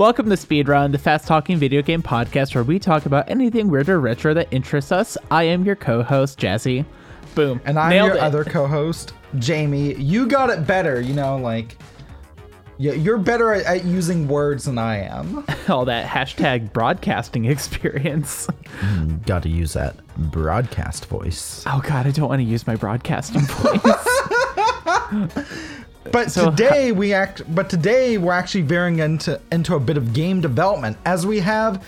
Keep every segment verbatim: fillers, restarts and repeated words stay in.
Welcome to Speedrun, the fast-talking video game podcast where we talk about anything weird or retro that interests us. I am your co-host, Jazzy. Boom. And I'm Nailed your it. other co-host, Jamie. You got it better, you know, like... You're better at using words than I am. All that hashtag broadcasting experience. Mm, got to use that broadcast voice. Oh, God, I don't want to use my broadcasting voice. But so, today we act. But today we're actually veering into into a bit of game development, as we have,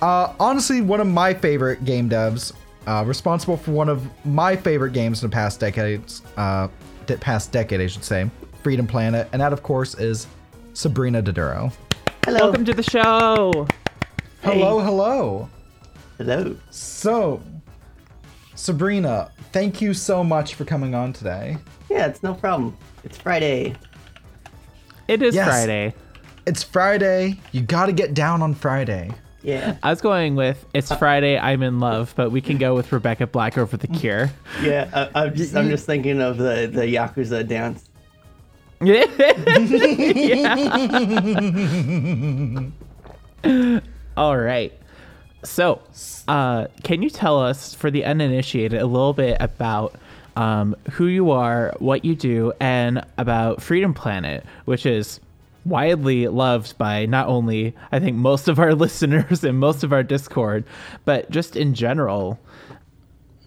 uh, honestly, one of my favorite game devs, uh, responsible for one of my favorite games in the past decades, uh, past decade, I should say. Freedom Planet, and that, of course, is Sabrina DiDuro. Hello. Welcome to the show. Hello, hey. hello. Hello. So, Sabrina, thank you so much for coming on today. Yeah, it's no problem. It's Friday. It is yes, Friday. It's Friday. You gotta get down on Friday. Yeah. I was going with, it's Friday, I'm in love, but we can go with Rebecca Black over The Cure. Yeah, I, I'm, just, I'm just thinking of the, the Yakuza dance. Yeah. All right. So, uh, can you tell us, for the uninitiated, a little bit about um, who you are, what you do, and about Freedom Planet, which is widely loved by not only, I think, most of our listeners and most of our Discord, but just in general?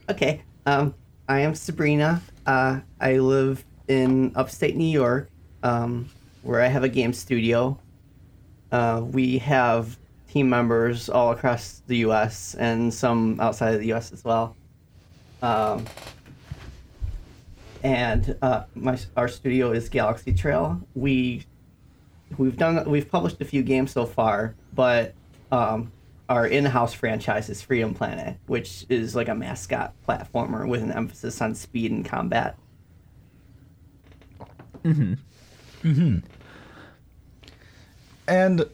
Okay. Um, I am Sabrina. Uh, I live in upstate New York, um, where I have a game studio. Uh, we have team members all across the U S and some outside of the U S as well. Um, and uh, my our studio is Galaxy Trail. We we've done we've published a few games so far, but um, our in-house franchise is Freedom Planet, which is like a mascot platformer with an emphasis on speed and combat. Mm-hmm. Mm-hmm. And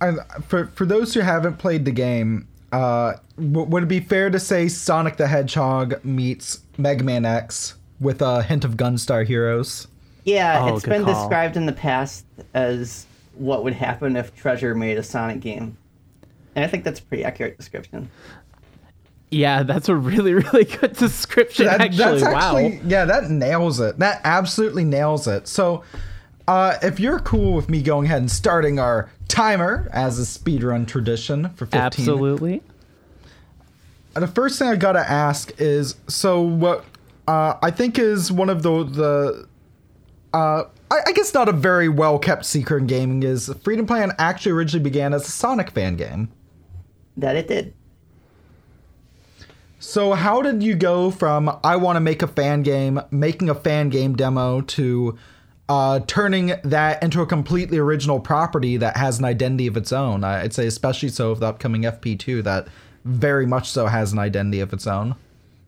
I, for for those who haven't played the game, uh, w- would it be fair to say Sonic the Hedgehog meets Mega Man X with a hint of Gunstar Heroes? Yeah, oh, it's been call. described in the past as what would happen if Treasure made a Sonic game. And I think that's a pretty accurate description. Yeah, that's a really, really good description, that, actually. That's actually. Wow. Yeah, that nails it. That absolutely nails it. So, uh, if you're cool with me going ahead and starting our timer as a speedrun tradition for fifteen. Absolutely. The first thing I gotta ask is, so what uh, I think is one of the... the uh, I, I guess not a very well-kept secret in gaming is Freedom Planet actually originally began as a Sonic fan game. That it did. So how did you go from I want to make a fan game, making a fan game demo, to uh, turning that into a completely original property that has an identity of its own? I'd say especially so with the upcoming F P two that very much so has an identity of its own.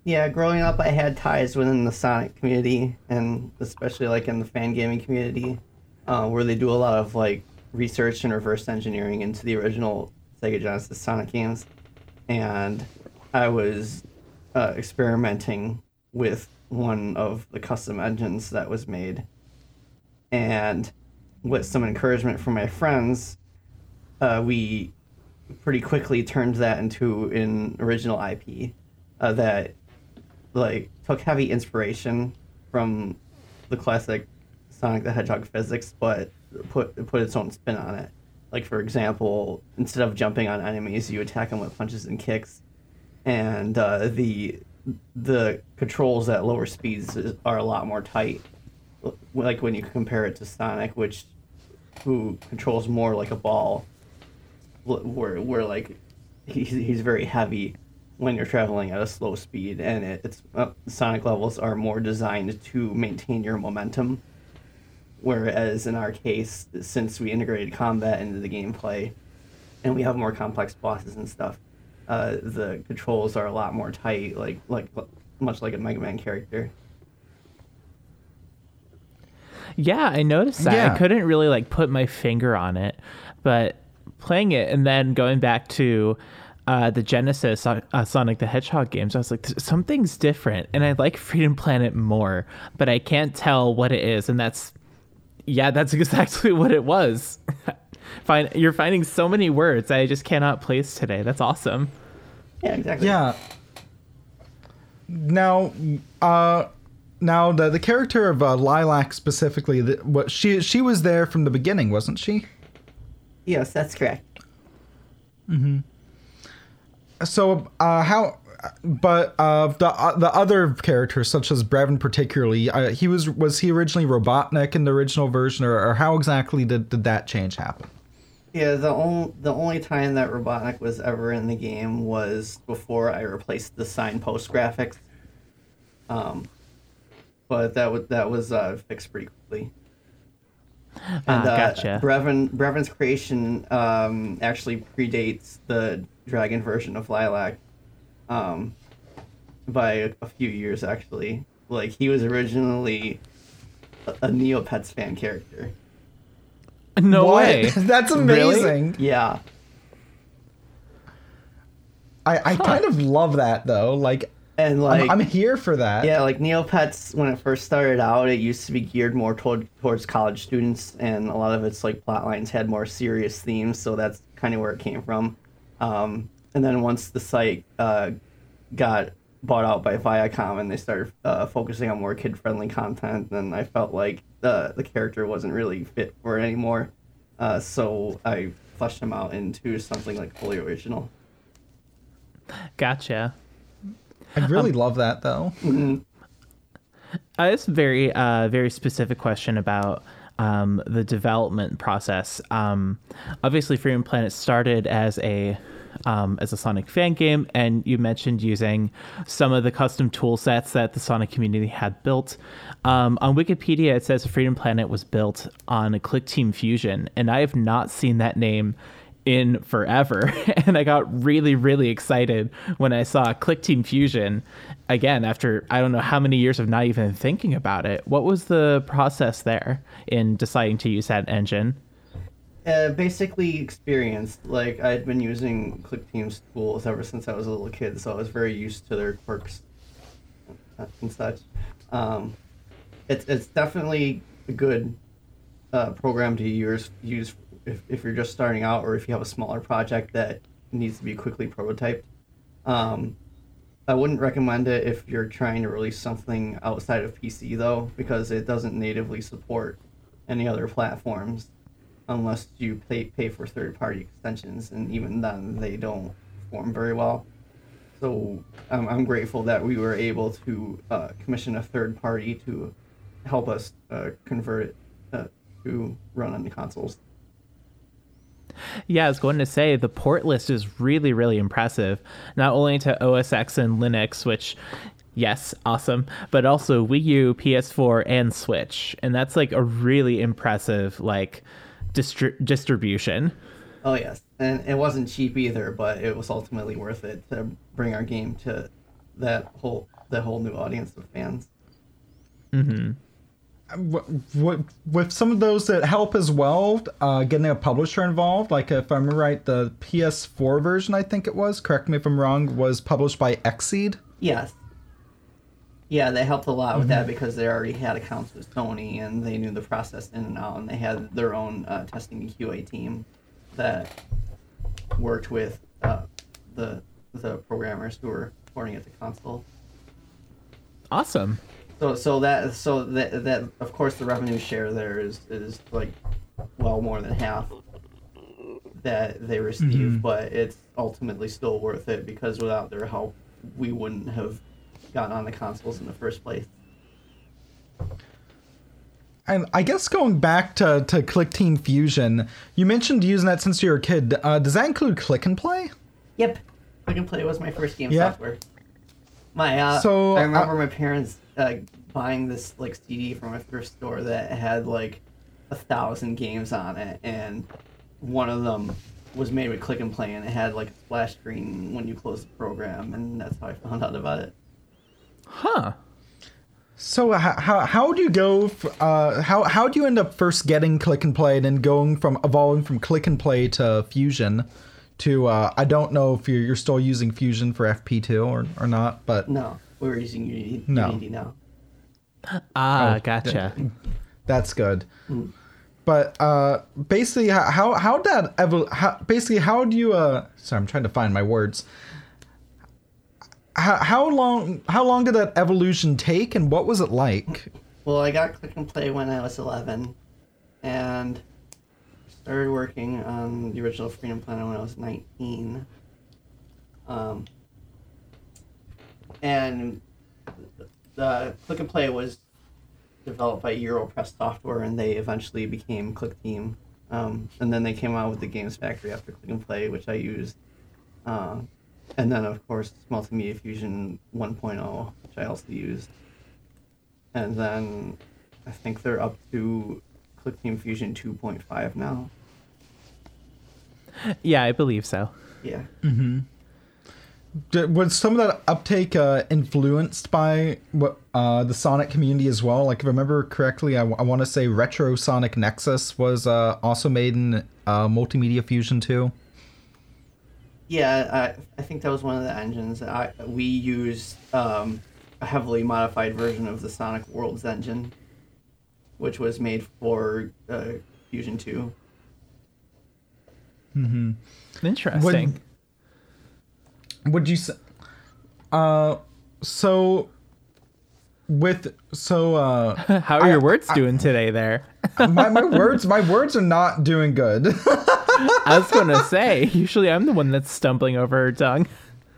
Yeah, growing up I had ties within the Sonic community, and especially like in the fan gaming community, uh, where they do a lot of like research and reverse engineering into the original Sega Genesis Sonic games. And I was uh, experimenting with one of the custom engines that was made, and with some encouragement from my friends, uh, we pretty quickly turned that into an original I P uh, that like took heavy inspiration from the classic Sonic the Hedgehog physics, but put put its own spin on it. Like, for example, instead of jumping on enemies, you attack them with punches and kicks. And uh, the the controls at lower speeds is, are a lot more tight. Like when you compare it to Sonic, which who controls more like a ball, where where like he's he's very heavy when you're traveling at a slow speed, and it, it's uh, Sonic levels are more designed to maintain your momentum. Whereas in our case, since we integrated combat into the gameplay, and we have more complex bosses and stuff. Uh, the controls are a lot more tight, like like much like a Mega Man character. Yeah, I noticed that. Yeah. I couldn't really like put my finger on it, but playing it and then going back to uh, the Genesis uh, Sonic the Hedgehog games, I was like, something's different, and I like Freedom Planet more, but I can't tell what it is, and that's yeah, that's exactly what it was. find you're finding so many words that I just cannot place today. That's awesome. Yeah, exactly. Yeah. Now, uh, now the the character of uh, Lilac specifically, the, what she she was there from the beginning, wasn't she? Yes, that's correct. Mm-hmm. So, uh, how? But uh, the uh, the other characters, such as Brevin, particularly, uh, he was was he originally Robotnik in the original version, or, or how exactly did, did that change happen? Yeah, the only the only time that Robotnik was ever in the game was before I replaced the signpost graphics. Um, but that was that was uh, fixed pretty quickly. And, ah, gotcha. Uh, Brevin Brevin's creation um, actually predates the Dragon version of Lilac. Um, by a few years, actually. Like, he was originally a, a Neopets fan character. No what? way. That's amazing. Really? Yeah. I I huh. kind of love that, though. Like, and like I'm, I'm here for that. Yeah, like, Neopets, when it first started out, it used to be geared more toward, towards college students, and a lot of its, like, plot lines had more serious themes, so that's kind of where it came from. Um... And then once the site uh, got bought out by Viacom and they started uh, focusing on more kid-friendly content, then I felt like the the character wasn't really fit for it anymore. Uh, so I fleshed him out into something like fully original. Gotcha. I really um, love that, though. Mm-hmm. Uh, it's a very, uh, very specific question about... Um, the development process. Um, obviously, Freedom Planet started as a um, as a Sonic fan game, and you mentioned using some of the custom tool sets that the Sonic community had built. Um, on Wikipedia, it says Freedom Planet was built on a Clickteam Fusion, and I have not seen that name in forever. And I got really, really excited when I saw Clickteam Fusion again, after I don't know how many years of not even thinking about it. What was the process there in deciding to use that engine? Uh, basically experience. Like, I had been using Clickteam's tools ever since I was a little kid, so I was very used to their quirks and such. Um, it's it's definitely a good uh, program to use use if if you're just starting out, or if you have a smaller project that needs to be quickly prototyped. Um, I wouldn't recommend it if you're trying to release something outside of P C, though, because it doesn't natively support any other platforms unless you pay, pay for third-party extensions, and even then they don't perform very well. So um, I'm grateful that we were able to uh, commission a third party to help us uh, convert it uh, to run on the consoles. Yeah, I was going to say the port list is really, really impressive, not only to O S X and Linux, which, yes, awesome, but also Wii U, P S four, and Switch. And that's like a really impressive like distri- distribution. Oh, yes. And it wasn't cheap either, but it was ultimately worth it to bring our game to that whole the whole new audience of fans. Mm-hmm. With some of those that help as well, uh, getting a publisher involved, like if I'm right, the P S four version, I think it was, correct me if I'm wrong, was published by XSeed? Yes. Yeah, they helped a lot mm-hmm. with that because they already had accounts with Sony and they knew the process in and out, and they had their own uh, testing and Q A team that worked with uh, the the programmers who were porting it to console. Awesome. So so that so that that of course the revenue share there is, is like well more than half that they receive, mm-hmm. but it's ultimately still worth it because without their help we wouldn't have gotten on the consoles in the first place. And I guess going back to, to Clickteam Fusion, you mentioned using that since you were a kid. Uh, does that include Click and Play? Yep. Click and Play was my first game yeah. software. My uh, so, I remember uh, my parents Uh, buying this like C D from a thrift store that had like a thousand games on it, and one of them was made with Click and Play, and it had like a splash screen when you closed the program, and that's how I found out about it. Huh. So uh, how how do you go? F- uh, how how do you end up first getting Click and Play, and then going from evolving from Click and Play to Fusion? To uh, I don't know if you're you're still using Fusion for F P two or or not, but no. We were using Unity, no. Unity now. Ah, oh, gotcha. That's good. Mm. But uh, basically, how how that evol- how, basically how do you uh? Sorry, I'm trying to find my words. How how long how long did that evolution take, and what was it like? Well, I got Click and Play when I was eleven, and started working on the original Freedom Planet when I was nineteen. Um, and the Click and Play was developed by EuroPress software, and they eventually became Clickteam. Um, and then they came out with the Games Factory after Click and Play, which I used. Uh, and then, of course, Multimedia Fusion one point oh, which I also used. And then I think they're up to Clickteam Fusion two point five now. Yeah, I believe so. Yeah. Mm-hmm. Was some of that uptake uh, influenced by uh, the Sonic community as well? Like, if I remember correctly, I, w- I want to say Retro Sonic Nexus was uh, also made in uh, Multimedia Fusion two. Yeah, I, I think that was one of the engines. I, we used um, a heavily modified version of the Sonic Worlds engine, which was made for uh, Fusion two. Mm-hmm. Interesting. When, Would you say, uh, so with, so, uh, how are I, your words I, doing I, today there? my, my words, my words are not doing good. I was going to say, usually I'm the one that's stumbling over her tongue.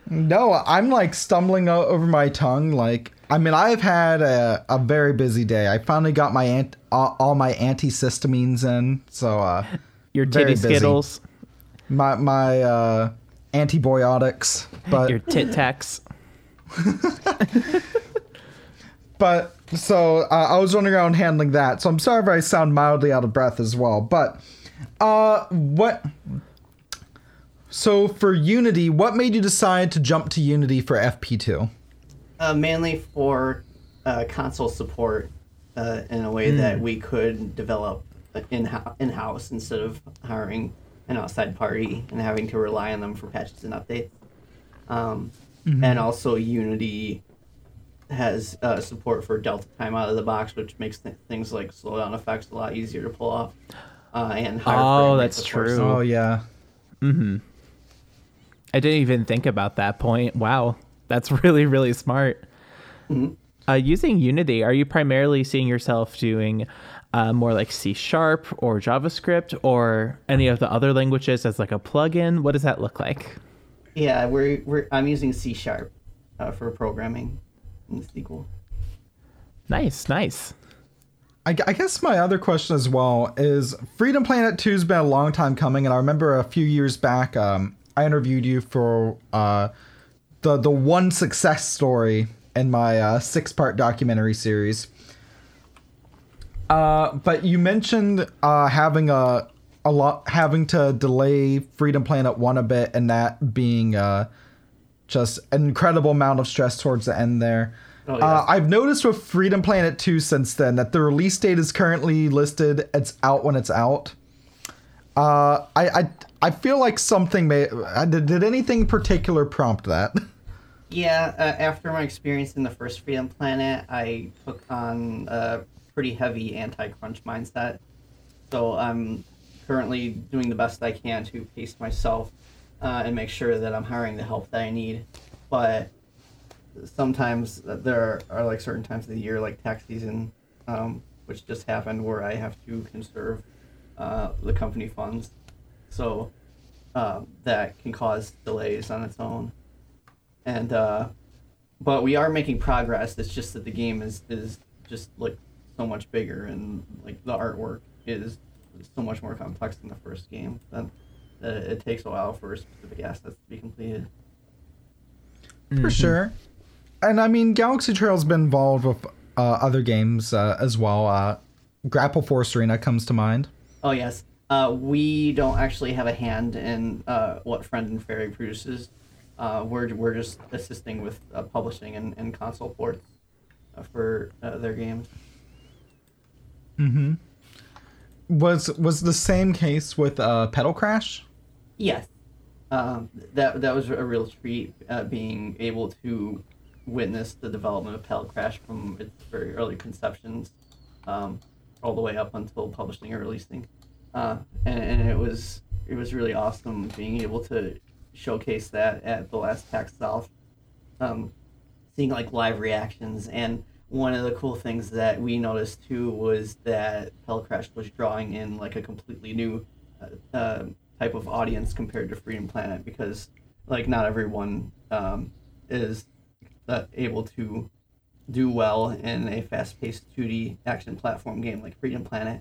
No, I'm like stumbling over my tongue. Like, I mean, I've had a, a very busy day. I finally got my, ant, all, all my antihistamines in. So, uh, your titty Skittles, my, my, uh, antibiotics, but your tit tacs. But so uh, I was running around handling that, so I'm sorry if I sound mildly out of breath as well. But uh, what? So for Unity, what made you decide to jump to Unity for F P two? Uh, mainly for uh, console support, uh, in a way mm. that we could develop in in house instead of hiring an outside party and having to rely on them for patches and updates. Um, mm-hmm. And also Unity has uh, support for delta time out of the box, which makes th- things like slowdown effects a lot easier to pull off. Uh, and higher oh, that's true. So. Oh, yeah. Mm-hmm. I didn't even think about that point. Wow. That's really, really smart. Mm-hmm. Uh, using Unity, are you primarily seeing yourself doing Uh, more like C Sharp or JavaScript or any of the other languages as like a plugin? What does that look like? Yeah, we're we're I'm using C Sharp uh, for programming in S Q L. Nice, nice. I, I guess my other question as well is Freedom Planet two's been a long time coming, and I remember a few years back um, I interviewed you for uh, the the one success story in my uh, six part documentary series. Uh, but you mentioned uh, having a a lot having to delay Freedom Planet one a bit, and that being uh, just an incredible amount of stress towards the end there. Oh, yeah. uh, I've noticed with Freedom Planet two since then that the release date is currently listed. It's out when it's out. Uh, I, I I feel like something may did, did anything particular prompt that? Yeah, uh, after my experience in the first Freedom Planet, I took on. Uh, pretty heavy anti-crunch mindset, so I'm currently doing the best I can to pace myself uh, and make sure that I'm hiring the help that I need. But sometimes there are, are like certain times of the year, like tax season, um, which just happened, where I have to conserve uh, the company funds, so uh, that can cause delays on its own. And uh, but we are making progress. It's just that the game is is just like so much bigger, and like the artwork is so much more complex than the first game that uh, it takes a while for specific assets to be completed. Mm-hmm. For sure. And I mean, Galaxy Trail's been involved with uh, other games uh, as well. Uh, Grapple Force Arena comes to mind. Oh yes, uh, we don't actually have a hand in uh, what Friend and Fairy produces. Uh, we're we're just assisting with uh, publishing and, and console ports uh, for uh, their games. Mm-hmm. Was was the same case with uh, Pedalcrash? Yes, um, that that was a real treat, uh, being able to witness the development of Pedalcrash from its very early conceptions, um, all the way up until publishing or releasing. Uh, and, and it was it was really awesome being able to showcase that at the last PAX South. Um, seeing like live reactions, and one of the cool things that we noticed too was that Pedalcrash was drawing in like a completely new uh, uh, type of audience compared to Freedom Planet, because like not everyone um, is uh, able to do well in a fast-paced two D action platform game like Freedom Planet.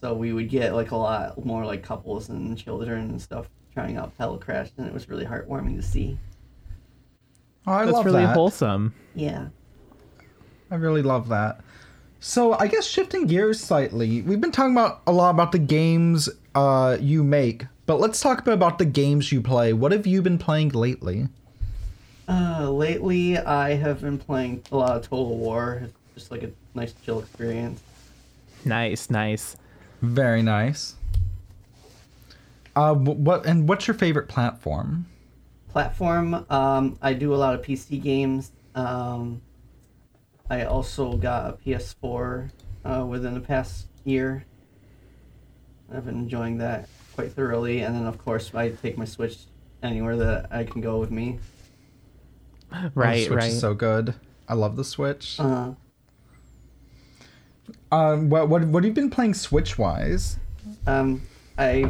So we would get like a lot more like couples and children and stuff trying out Pedalcrash, and it was really heartwarming to see. Oh, I That's love really that. Wholesome. Yeah. I really love that. So I guess shifting gears slightly, we've been talking about a lot about the games uh, you make, but let's talk a bit about the games you play. What have you been playing lately? Uh, lately, I have been playing a lot of Total War. It's just like a nice chill experience. Nice, nice. Very nice. Uh, what and what's your favorite platform? Platform. Um, I do a lot of P C games. Um, I also got a P S four uh, within the past year. I've been enjoying that quite thoroughly, and then of course I take my Switch anywhere that I can go with me. Right, the Switch right. is so good. I love the Switch. Uh-huh. Um, what what what have you been playing Switch wise? Um, I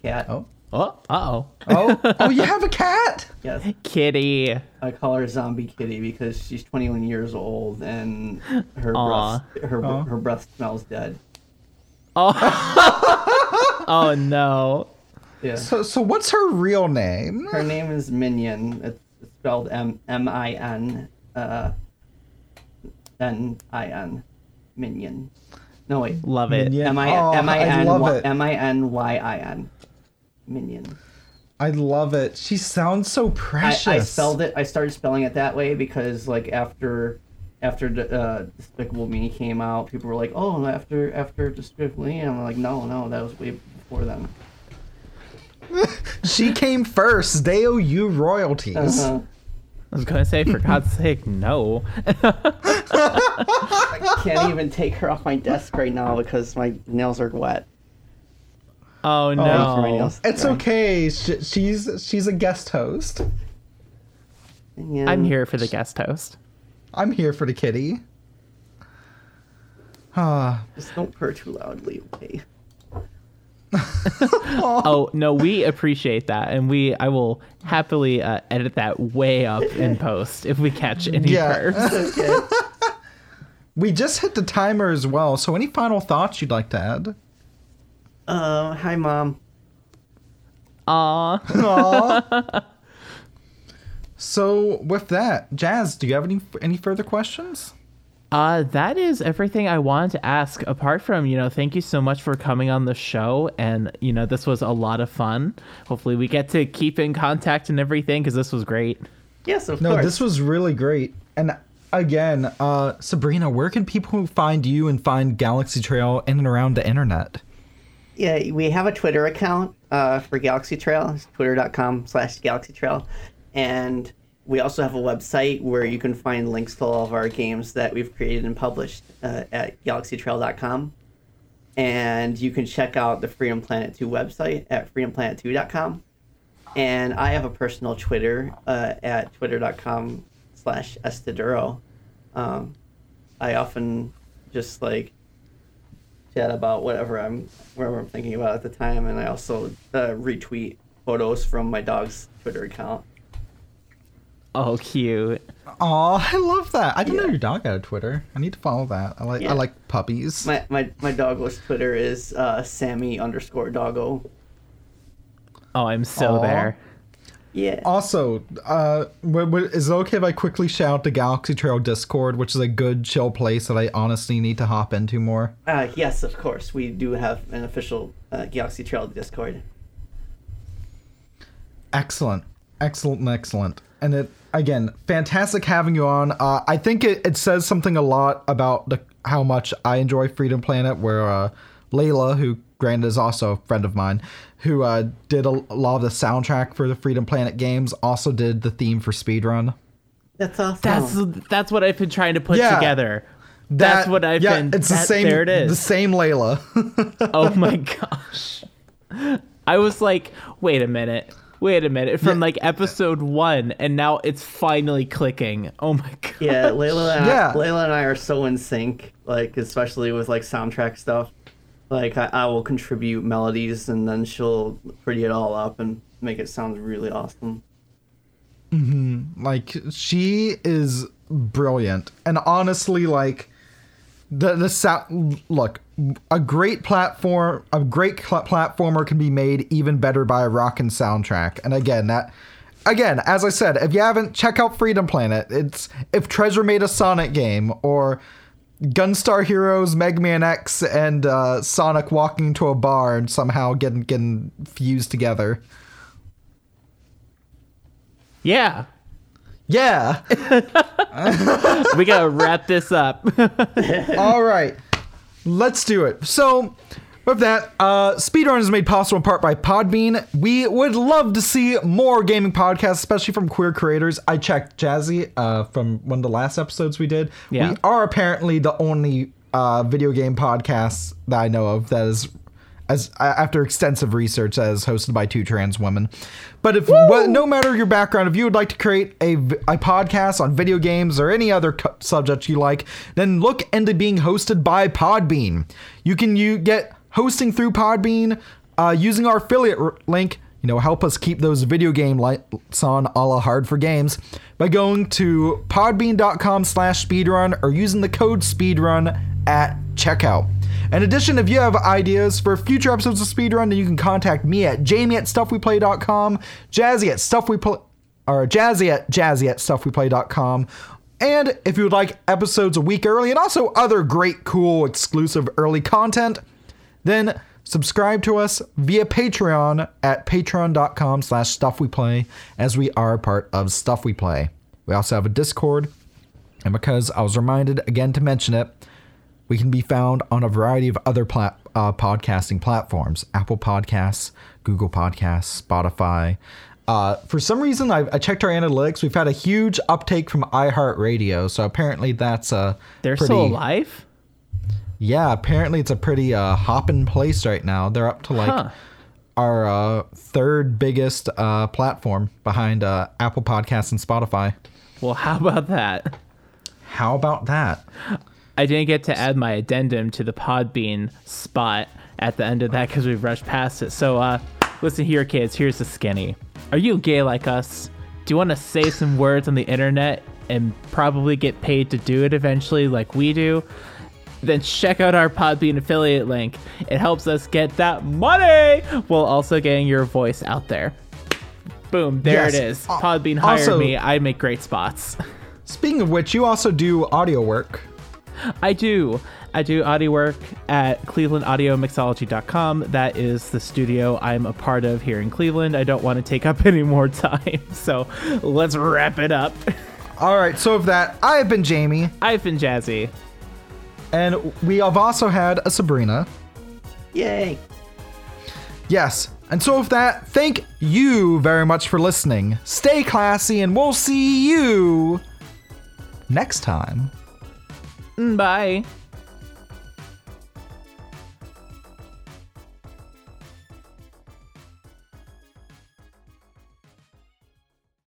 cat. Oh. Oh, uh-oh. Oh, oh, you have a cat? Yes. Kitty. I call her Zombie Kitty because she's twenty-one years old and her Aww. breath her Aww. her breath smells dead. Oh. Oh no. Yeah. So so what's her real name? Her name is Minyin. It's spelled M M I N uh N I N. Minyin. No wait. Love it. M I M I N M I N Y I N. Minyin. I love it. She sounds so precious. I, I spelled it. I started spelling it that way because, like, after, after the, uh, Despicable Me came out, people were like, "Oh, after after Despicable Me," and I'm like, "No, no, that was way before then." She came first. They owe you royalties. Uh-huh. I was gonna say, for God's sake, no. I can't even take her off my desk right now because my nails are wet. Oh no! Oh, it's okay. She, she's she's a guest host. Yeah. I'm here for the guest host. I'm here for the kitty. Ah, just don't purr too loudly, okay? Oh no, we appreciate that, and we I will happily uh, edit that way up in post if we catch any yeah. purrs. Okay. We just hit the timer as well. So, any final thoughts you'd like to add? Uh, hi, Mom. Aww. Aww. So, with that, Jazz, do you have any any further questions? Uh, that is everything I wanted to ask. Apart from, you know, thank you so much for coming on the show. And, you know, this was a lot of fun. Hopefully we get to keep in contact and everything, because this was great. Yes, of no, course. No, this was really great. And again, uh, Sabrina, where can people find you and find Galaxy Trail in and around the internet? Yeah, we have a Twitter account uh, for Galaxy Trail. It's twitter.com slash Galaxy Trail. And we also have a website where you can find links to all of our games that we've created and published uh, at galaxy trail dot com. And you can check out the Freedom Planet two website at freedom planet two dot com. And I have a personal Twitter uh, at twitter.com slash estaduro. Um, I often just like chat about whatever I'm whatever I'm thinking about at the time, and I also uh, retweet photos from my dog's Twitter account. Oh, cute! Aw, I love that. I didn't yeah. know your dog had a Twitter. I need to follow that. I like yeah. I like puppies. My my my dog's Twitter is uh, Sammy underscore Doggo. Oh, I'm so Aww. there. Yeah. Also, uh, w- w- is it okay if I quickly shout the Galaxy Trail Discord, which is a good, chill place that I honestly need to hop into more? Uh, yes, of course. We do have an official uh, Galaxy Trail Discord. Excellent. Excellent and excellent. And, it again, fantastic having you on. Uh, I think it, it says something a lot about the, how much I enjoy Freedom Planet, where uh, Layla, who... Grand is also a friend of mine who uh, did a, a lot of the soundtrack for the Freedom Planet games, also did the theme for Speedrun. That's awesome. That's, that's what I've been trying to put yeah. together. That's that, what I yeah, think. It's that, the same. There it is. The same Layla. Oh my gosh! I was like, wait a minute, wait a minute. From yeah. like episode one, and now it's finally clicking. Oh my god! Yeah, Layla. And yeah. I, Layla and I are so in sync. Like, especially with like soundtrack stuff. Like, I, I will contribute melodies, and then she'll pretty it all up and make it sound really awesome. Mm-hmm. Like, she is brilliant, and honestly, like. The the sound, look, a great platform, a great cl- platformer can be made even better by a rockin' soundtrack. And again, that, again, as I said, if you haven't, check out Freedom Planet. It's if Treasure made a Sonic game, or Gunstar Heroes, Mega Man X, and uh, Sonic walking to a bar and somehow getting getting fused together. Yeah. Yeah. We gotta wrap this up. All right, let's do it. So with that, uh, Speedrun is made possible in part by Podbean. We would love to see more gaming podcasts, especially from queer creators. I checked Jazzy uh, from one of the last episodes we did. Yeah. We are apparently the only uh, video game podcast that I know of that is, as after extensive research, as hosted by two trans women. But if well, no matter your background, if you would like to create a, a podcast on video games or any other co- subject you like, then look into being hosted by Podbean. You can you get hosting through Podbean uh, using our affiliate r- link. You know, help us keep those video game lights on, a la Hard for Games, by going to podbean dot com slash speedrun or using the code speedrun at checkout. In addition, if you have ideas for future episodes of Speedrun, then you can contact me at Jamie at stuff we play dot com, Jazzy at stuffweplay, or Jazzy at Jazzy at stuff we play dot com. And if you would like episodes a week early and also other great, cool, exclusive early content, then subscribe to us via Patreon at patreon dot com slash stuff we play, as we are part of Stuff We Play. We also have a Discord, and because I was reminded again to mention it, we can be found on a variety of other plat- uh, podcasting platforms. Apple Podcasts, Google Podcasts, Spotify. Uh, for some reason, I, I checked our analytics. We've had a huge uptake from iHeartRadio. So apparently that's a They're pretty, still alive? Yeah, apparently it's a pretty uh, hopping place right now. They're up to like huh. our uh, third biggest uh, platform behind uh, Apple Podcasts and Spotify. Well, how about that? How about that? I didn't get to add my addendum to the Podbean spot at the end of that because we've rushed past it. So uh, listen here, kids. Here's the skinny. Are you gay like us? Do you want to say some words on the internet and probably get paid to do it eventually like we do? Then check out our Podbean affiliate link. It helps us get that money while also getting your voice out there. Boom. There yes. it is. Podbean hired also, me. I make great spots. Speaking of which, you also do audio work. I do. I do audio work at Cleveland Audio Mixology dot com. That is the studio I'm a part of here in Cleveland. I don't want to take up any more time, so let's wrap it up. All right. So with that, I have been Jamie. I've been Jazzy. And we have also had a Sabrina. Yay. Yes. And so with that, thank you very much for listening. Stay classy, and we'll see you next time. Bye.